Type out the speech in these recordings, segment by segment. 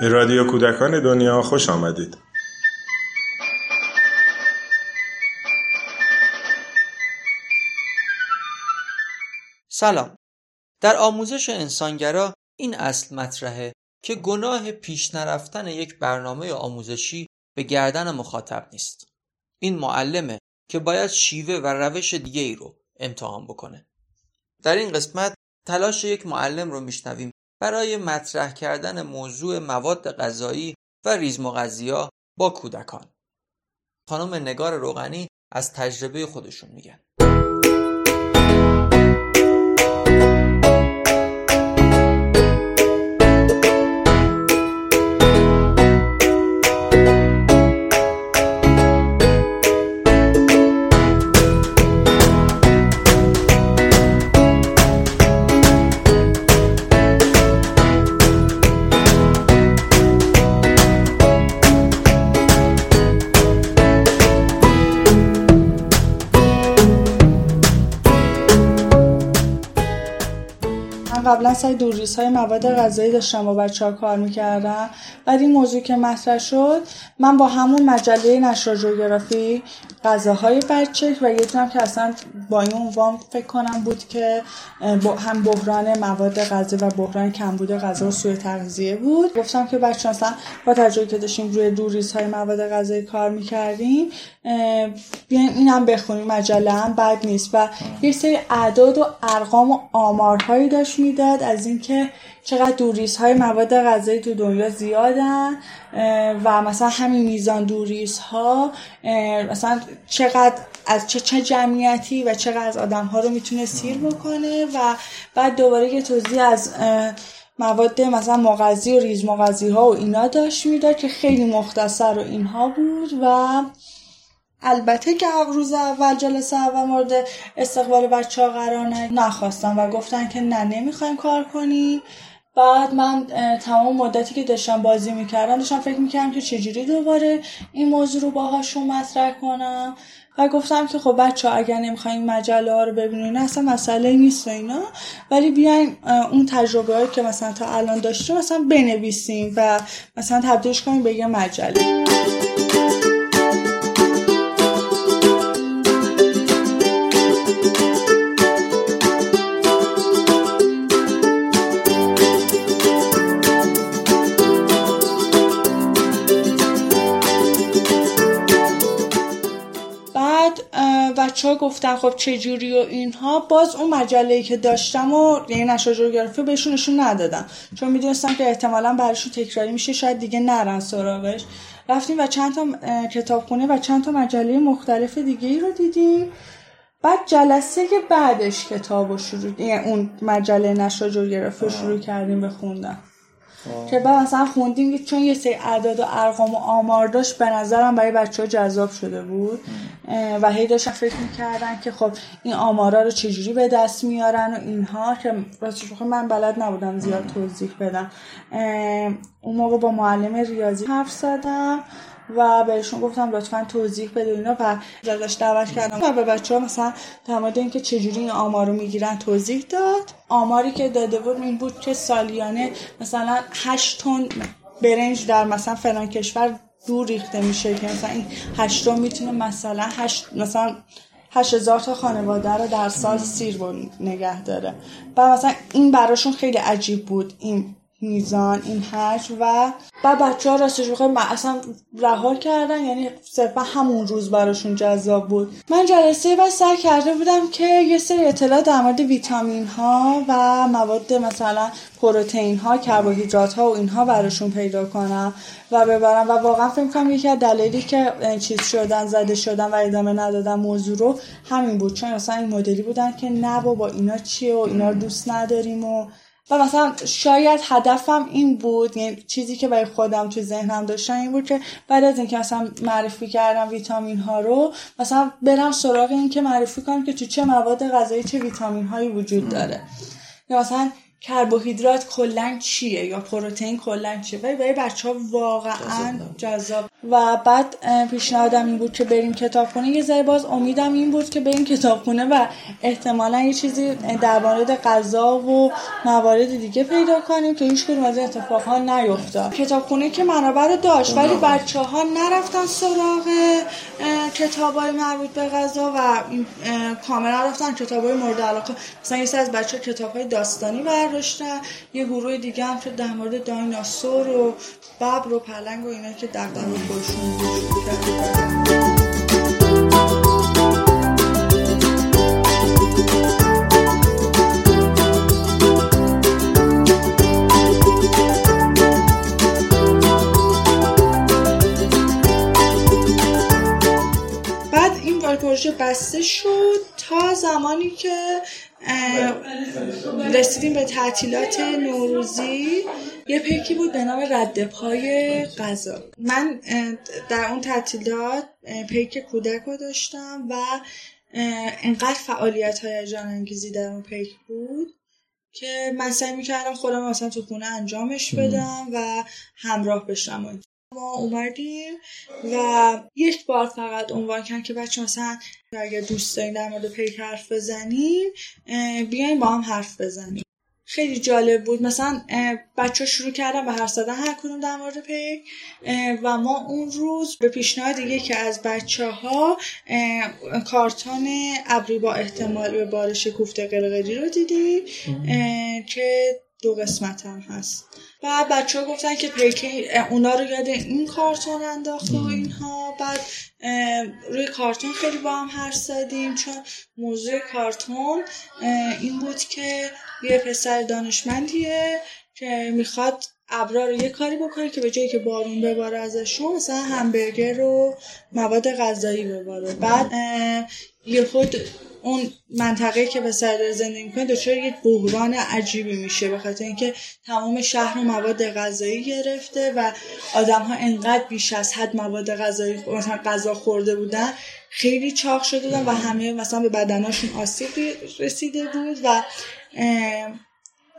به رادیو کودکان دنیا خوش آمدید. سلام. در آموزش انسانگرا این اصل مطرحه که گناه پیش نرفتن یک برنامه آموزشی به گردن مخاطب نیست. این معلمه که باید شیوه و روش دیگه ای رو امتحان بکنه. در این قسمت تلاش یک معلم رو میشنویم برای مطرح کردن موضوع مواد غذایی و ریزمغذی‌ها با کودکان. خانم نگار روغنی از تجربه خودشون میگن. قبلا سعی دورریزهای مواد غذایی داشتم با بچه‌ها کار می‌کردم. بعد این موضوع که مطرح شد، من با همون مجله نشر جغرافی غذاهای بچه و یه تونم که اصلا با این عنوان فکر کنم بود که هم بحران مواد غذایی و بحران کمبود غذا و سوء تغذیه بود. گفتم که بچه‌ها اصلا با تجربه که داشتیم روی دورریزهای مواد غذایی کار می‌کردیم، بیاین اینم بخونیم، مجله هم بد نیست. و یه سری اعداد و ارقام و آمارهایی داشت میداد از اینکه چقدر دورریزهای مواد غذایی تو دنیا زیادن و مثلا همین میزان دورریزها مثلا چقدر از چه جمعیتی و چقدر از آدم‌ها رو میتونه سیر بکنه. و بعد دوباره یه توضیح از مواد مثلا مغذی و ریز مغذی ها و اینا داشت میداد که خیلی مختصر و اینها بود. و البته که روز اول جلسه اول مورد استقبال بچه‌ها قرار نخواستم و گفتن که نه، نمیخوایم کار کنی. بعد من تمام مدتی که داشتم بازی میکردم داشتم فکر میکردم که چجوری دوباره این موضوع رو باهاشون مطرح کنم و گفتم که خب بچه‌ها اگر نمیخواین مجله ها رو ببینین اصلا مسئله نیست اینا، ولی بیاین اون تجربه هایی که مثلا تا الان داشتیم مثلا بنویسیم و مثلا تبدیلش کنیم به یه مجله. بچه‌ها گفتن خب چه جوری و اینها. باز اون مجله‌ای که داشتم و یعنی نشر جغرافی بهشون نشون ندادم چون میدونستم که احتمالاً براشون تکراری میشه، شاید دیگه نرن سراغش. رفتیم و چند تا کتابخونه و چند تا مجله مختلف دیگه ای رو دیدیم. بعد جلسه که بعدش کتابو شروع، یعنی اون مجله نشر جغرافی رو شروع کردیم به خوندن که بعد مثلا خوندیم که چون یه سری اعداد و ارقام و آمار داشت به نظرم برای بچه‌ها جذاب شده بود و هی داشتن فکر می‌کردن که خب این آمارا رو چجوری به دست میارن و اینها، که راستش بخوام من بلد نبودم زیاد توضیح بدم. اون موقع با معلم ریاضی حرف زدم و بهشون گفتم لطفاً توضیح بده اینا و ازش دعوت کردم و به بچه‌ها مثلا تعمد این که چجوری این آمار رو میگیرن توضیح داد. آماری که داده بود این بود که سالیانه مثلا 8 تن برنج در مثلا فلان کشور دور ریخته میشه که مثلا این 8 تن میتونه مثلا 8000 تا خانواده رو در سال سیر نگه داره. و مثلا این براشون خیلی عجیب بود این میزان، این حجم. و بعد بچه‌ها راستش بخوام اصلا رها کردن، یعنی صرفا همون روز براشون جذاب بود. من جلسه بعد سعی کرده بودم که یه سری اطلاع در مورد ویتامین‌ها و مواد مثلا پروتئین‌ها، کربوهیدرات‌ها و اینها براشون پیدا کنم و ببرم. و واقعا فکر می‌کنم یکی از دلایلی که چیز شدن، زده شدن و ادامه ندادن موضوع رو همین بود، چون مثلا این مدلی بودن که نه بابا اینا چیه و اینا رو دوست نداریم. و مثلا شاید هدفم این بود، یعنی چیزی که برای خودم تو ذهنم داشتم این بود که بعد از اینکه مثلا معرفی کردم ویتامین ها رو مثلا برم سراغ این که معرفی کنم که تو چه مواد غذایی چه ویتامین هایی وجود داره. یا مثلا کربوهیدرات کلاً چیه یا پروتئین کلاً چیه، ولی برای بچه‌ها واقعاً جذاب. و بعد پیشنهادم این بود که بریم کتابخونه. یه ذره باز امیدم این بود که بریم کتابخونه و احتمالاً یه چیزی در مورد غذا و موارد دیگه پیدا کنیم که هیچ کدوم از این اتفاق‌ها نیفتاد. کتابخونه که منابع رو داشت ولی بچه‌ها نرفتن سراغ کتاب‌های مربوط به غذا و کاملا رفتن کتاب‌های مورد علاقه. مثلا یه سری از بچه‌ها کتاب‌های داستانی داشتن، یه گروه دیگه هم که در مورد دایناسور و ببر و پلنگ و اینا که دغدغه خودشون بود. بعد این پروژه بسته شد تا زمانی که رسیدیم به تعطیلات نوروزی. یه پیکی بود به نام ردپای غذا. من در اون تعطیلات پیک کودک رو داشتم و انقدر فعالیت های هیجان انگیزی در اون پیک بود که من سعی میکردم خودم اصلا تو خونه انجامش بدم و همراه بشم. ما اومدیم و یک بار فقط عنوان کردن که بچه مثلا اگه دوست دارین در مورد پیک حرف بزنیم بیاین با هم حرف بزنیم. خیلی جالب بود. مثلا بچه شروع کردن به حرف زدن هر کدوم در مورد پیک و ما اون روز به پیشنهاد یکی از بچه‌ها کارتون ابری با احتمال به بار شکوفته قلقلی رو دیدیم که 2 قسمت هم هست و بچه‌ها گفتن که پیک اونا رو یاد این کارتون انداخت و اینها. بعد روی کارتون خیلی با هم حرف زدیم چون موضوع کارتون این بود که یه پسر دانشمندیه که میخواد ابرا رو یه کاری بکنه که به جایی که بارون بباره ازشون مثلا همبرگر رو مواد غذایی بباره. بعد یه خود اون منطقه که به سر داره زندگی میکنه دچار یه بحران عجیبی میشه به خاطر اینکه تمام شهر رو مواد غذایی گرفته و آدم‌ها انقدر بیش از حد مواد غذایی مثلا غذا خورده بودن، خیلی چاق شده بودن و همه مثلا به بدناشون آسیب رسیده بود و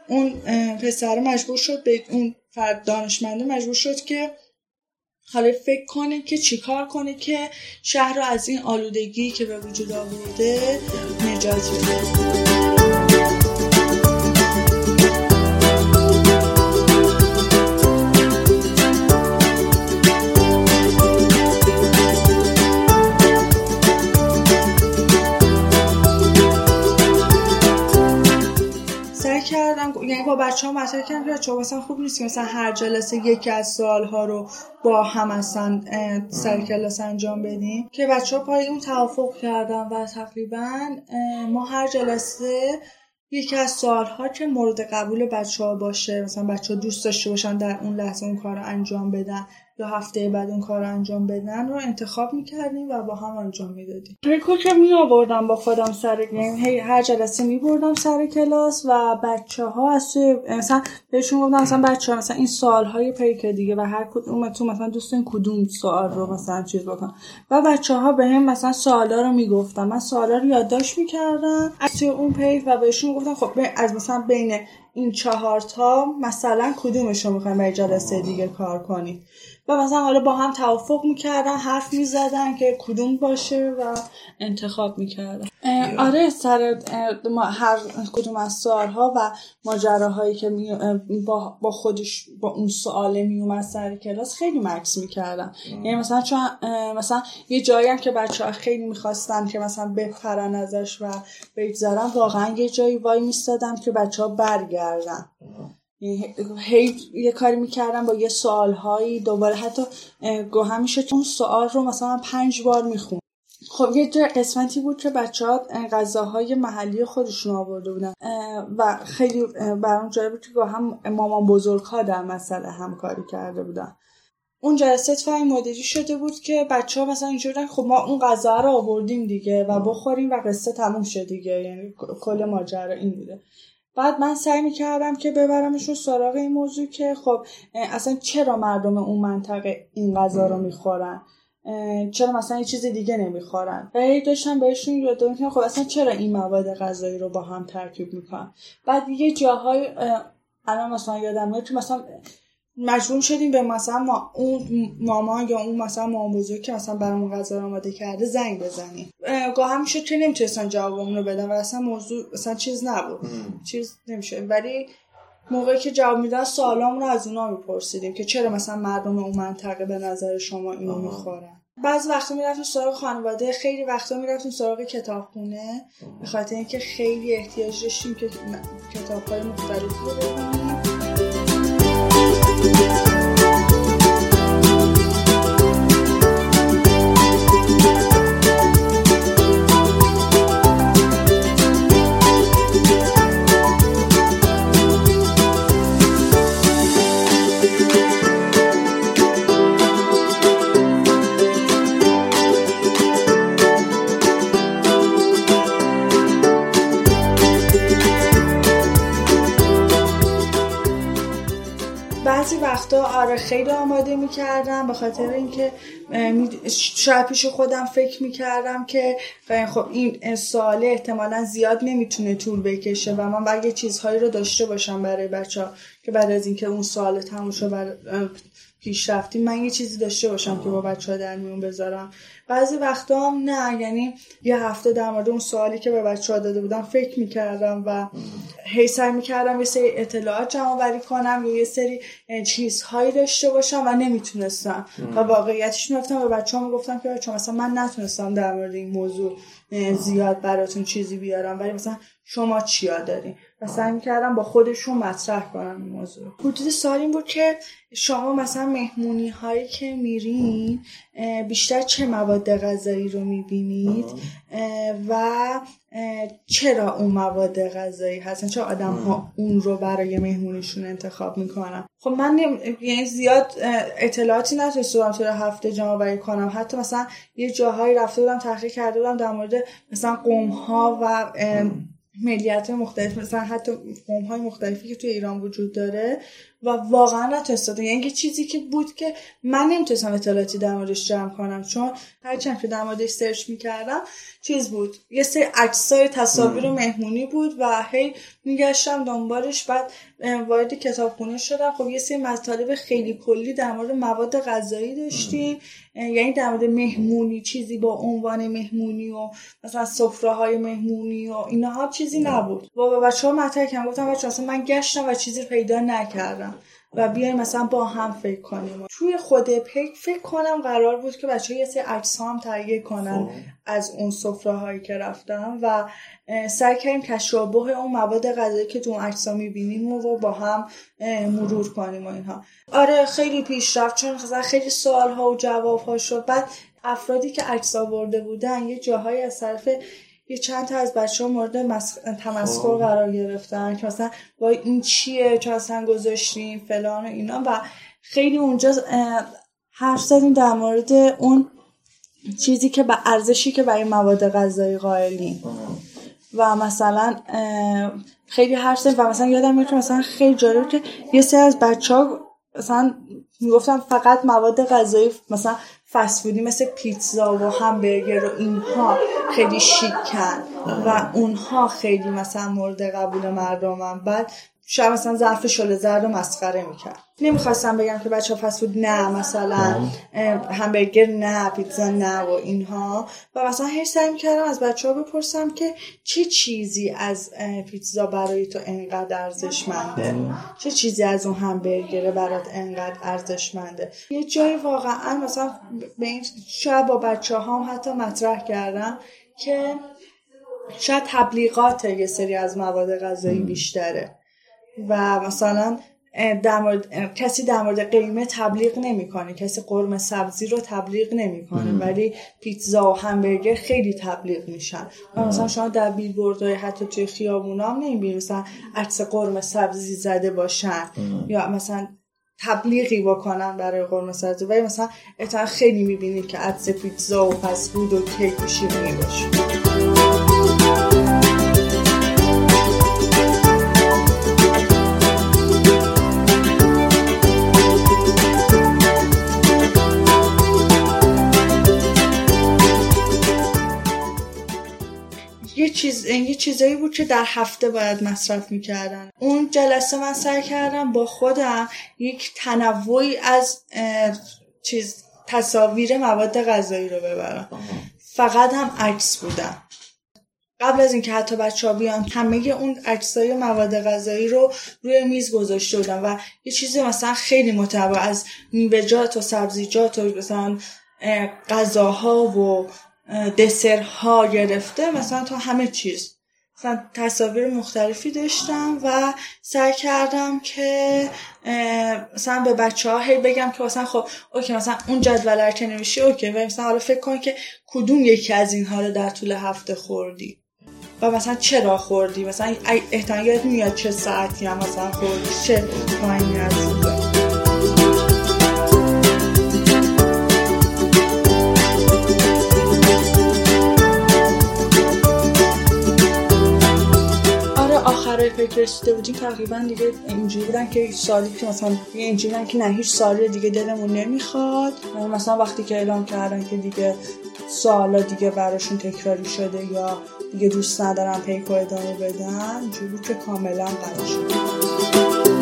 اون پسر مجبور شد به اون فرد دانشمند مجبور شد که حالا فکر کنه که چیکار کنه که شهر رو از این آلودگی که به وجود آورده نجات بده. یعنی با بچه‌ها مطرح کردم که مثلا خوب نیست که مثلا هر جلسه یکی از سوال‌ها رو با هم مثلا سر کلاس انجام بدیم که بچه‌ها پای اون توافق کردن و تقریبا ما هر جلسه یکی از سوال‌ها که مورد قبول بچه‌ها باشه، مثلا بچه‌ها دوست داشته باشن در اون لحظه اون کارو انجام بدن یا هفته بعد اون کارو انجام بدن رو انتخاب می‌کردیم و با هم انجام میدادیم. ریکو که می‌آوردم با خودم سر گیم، هر جلسه می‌بردم سر کلاس و بچه‌ها از مثلا بهشون گفتم مثلا بچه‌ها مثلا این سوال‌های پیک دیگه و هر کدومتون مثلا دوست دارین کدوم سوال رو مثلا چیز بکنم و بچه‌ها بهم مثلا سوالا رو می‌گفتن. من سوالا رو یادداشت می‌کردم از اون پیک و بهشون گفتم خب از مثلا بین این 4 تا مثلا کدومش رو می‌خوایم برای جلسه دیگه کار کنیم و مثلا حالا با هم توافق میکردن، حرف میزدن که کدوم باشه و انتخاب میکردن. آره سر هر کدوم از سوالها و ماجراهایی که با خودش با اون سواله میومد سر کلاس خیلی مکس میکردن. یعنی مثلا چون مثلا یه جایی هم که بچه‌ها خیلی میخواستن که مثلا بپرن ازش و بگذارن، واقعا یه جایی وای میستادم که بچه‌ها برگردن. هی یه کاری میکردم با یه سوالهایی دوباره، حتی گوه میشه اون سوال رو مثلا 5 بار میخون. خب یه قسمتی بود که بچه‌ها غذاهای محلی خودشون آورده بودن و خیلی برام جالب بود که گوه هم مامان بزرگ‌ها در مسئله همکاری کرده بودن. اون جلسه فهم مدیری شده بود که بچه‌ها مثلا اینجوری بودن خب ما اون غذا رو آوردیم دیگه و بخوریم و قصه تموم شد دیگه. یعنی کل ماجرا این بوده. بعد من سعی میکردم که ببرمشون سراغ این موضوع که خب اصلا چرا مردم اون منطقه این غذا رو میخورن چرا مثلا یه چیز دیگه نمیخورن. و هی داشتم بهشون یاد میدادم خب اصلا چرا این مواد غذایی رو با هم ترکیب میکنن. بعد یه جاهای الان مثلا یادم میاد تو مثلا مجبور شدیم به مثلا اون مامان یا اون مثلا مامان بزرگ که مثلا برامون غذا رو آماده کرده زنگ بزنیم. گاهی میشه که نمیتونستن جوابمون رو بدن و اصلا موضوع اصلا چیز نبود. چیز نمیشه. ولی موقعی که جواب میدن سوالامون رو از اونا میپرسیدیم که چرا مثلا مردم اون منطقه به نظر شما اینو میخورن. بعضی وقتا میرفتیم سراغ خانواده، خیلی وقتا میرفتیم سراغ کتابخونه، به خاطر اینکه خیلی احتیاج داشتیم که کتاب‌های مختلفی رو بخونیم. وقتا آره خیلی آماده میکردم به خاطر اینکه شاید پیش خودم فکر میکردم که خب این ساله احتمالا زیاد نمیتونه طول بکشه و من باید چیزهایی رو داشته باشم برای بچه‌ها که بعد از اینکه اون ساله تموم شد پیش رفتیم من یه چیزی داشته باشم که با بچه‌ها در میون بذارم. بعضی وقتا هم نه، یعنی یه هفته در مورد اون سوالی که به بچه‌ها داده بودم فکر می‌کردم و هی سعی می‌کردم یه سری اطلاعات جمع‌آوری کنم، یه سری چیزهایی داشته باشم و نمیتونستم. و واقعیتش می‌افتم به بچه‌ها میگفتم که بچه‌ها مثلا من نتونستم در مورد این موضوع زیاد براتون چیزی بیارم ولی مثلا شما چیا دارین؟ و سعی می‌کردم با خودشون مطرح کنم این موضوع. حدود سال این بود که شما مثلا مهمونی‌هایی که میرین بیشتر چه مواد غذایی رو میبینید و چرا اون مواد غذایی هستن، چرا آدم ها اون رو برای مهمونیشون انتخاب میکنن. خب من یعنی زیاد اطلاعاتی نتونستم تو هفته جمع‌آوری کنم. حتی مثلا یه جاهایی رفته بودم تحقیق کرده بودم در مورد مثلا قوم‌ها و ملیت مختلف، مثلا حتی قوم‌های مختلفی که توی ایران وجود داره و واقعا نتونستم. یعنی چیزی که بود که من نمیتونستم اطلاعاتی در موردش جمع کنم چون هرچند که در موردش سرچ میکردم چیز بود، یه سری عکسای تصاویر مهمونی بود و هی میگشتم دنبالش. بعد وارد کتابخونه شدم، خب یه سری مطالب خیلی کلی در مورد مواد غذایی داشتیم، یعنی در مورد مهمونی چیزی با عنوان مهمونی و مثلا سفره‌های مهمونی و اینها چیزی نبود. و بچه‌ها مطرح کردم، گفتم بچه‌ها اصلا من گشتم و چیزی پیدا نکردم و بیایم مثلا با هم فکر کنیم. توی خود پیک فکر کنم قرار بود که بچه‌ها یه سری عکس‌ها هم تهیه کنن از اون سفره‌هایی که رفتن و سعی کنیم تشابه اون مواد غذایی که تو اون عکس‌ها می‌بینیم رو با هم مرور کنیم و اینها. آره خیلی پیشرفت، چون خیلی سوال‌ها و جواب‌ها شد. بعد افرادی که عکس آورده بودن یه جاهایی از طرف یه چند تا از بچه‌ها مورد تمسخر قرار گرفتن که مثلا وای این چیه، چرا اصلا گذاشتین فلان و اینا. و خیلی اونجا حرف زدیم در مورد اون چیزی که به ارزشی که برای مواد غذایی قائلین و مثلا خیلی حرف زدیم. و مثلا یادم میاد مثلا خیلی جالب که یه سری از بچه‌ها مثلا میگفتن فقط مواد غذایی مثلا فست فودی مثل پیتزا و همبرگر و اینها خیلی شیکن و اونها خیلی مثلا مورد قبول مردمن. بعد شاید مثلا ظرف شله زرد رو مسخره میکرد. نمیخواستم بگم که بچه ها فست فود نه، مثلا همبرگر نه، پیتزا نه و اینها. و مثلا هی سعی میکردم از بچه ها بپرسم که چه چیزی از پیتزا برای تو انقدر ارزشمنده، چه چیزی از اون همبرگره برات انقدر ارزشمنده. یه جایی واقعا مثلا به این شاید با بچه هم حتی مطرح کردم که شاید تبلیغات یه سری از مواد غذایی بیشتره و مثلا کسی در مورد قیمه تبلیغ نمیکنه، کسی قرمه سبزی رو تبلیغ نمیکنه ولی پیتزا و همبرگر خیلی تبلیغ میشن. مثلا شما در بیلبوردهای حتی توی خیابونا هم نمیبینید مثلا عکس قرمه سبزی زده باشن یا مثلا تبلیغی بکنن برای قرمه سبزی، ولی مثلا احتمال خیلی میبینید که عکس پیتزا و فست فود و کیک و شیرینی باشه. یه چیزایی بود که در هفته باید مصرف میکردن. اون جلسه من سعی کردم با خودم یک تنوعی از تصاویر مواد غذایی رو ببرم. فقط هم عکس بودم. قبل از اینکه حتی بچه‌ها بیان همه اون عکسای مواد غذایی رو روی میز گذاشته بودم و یه چیزی مثلا خیلی متنوع از میوه‌جات و سبزیجات و مثلا غذاها و دسرها گرفته مثلا تا همه چیز، مثلا تصاویر مختلفی داشتم و سعی کردم که مثلا به بچه‌ها هی بگم که مثلا خب اوکی مثلا اون جدول رو که نمیشه اوکی و مثلا حالا فکر کن که کدوم یکی از اینها رو در طول هفته خوردی و مثلا چرا خوردی، مثلا احتمالاً میاد چه ساعتی هم مثلا خوردی چه پایینی هستی. آخرای فکر رسیده بودیم تقریبا دیگه اینجوری بودن که سالی که مثلا اینجوری بودن که نه هیچ سالی دیگه دلمون نمیخواد، مثلا وقتی که اعلام کردن که دیگه سالا دیگه براشون تکراری شده یا دیگه دوست ندارن پیکو ادامه بدن، اینجوری که کاملا قطع شد.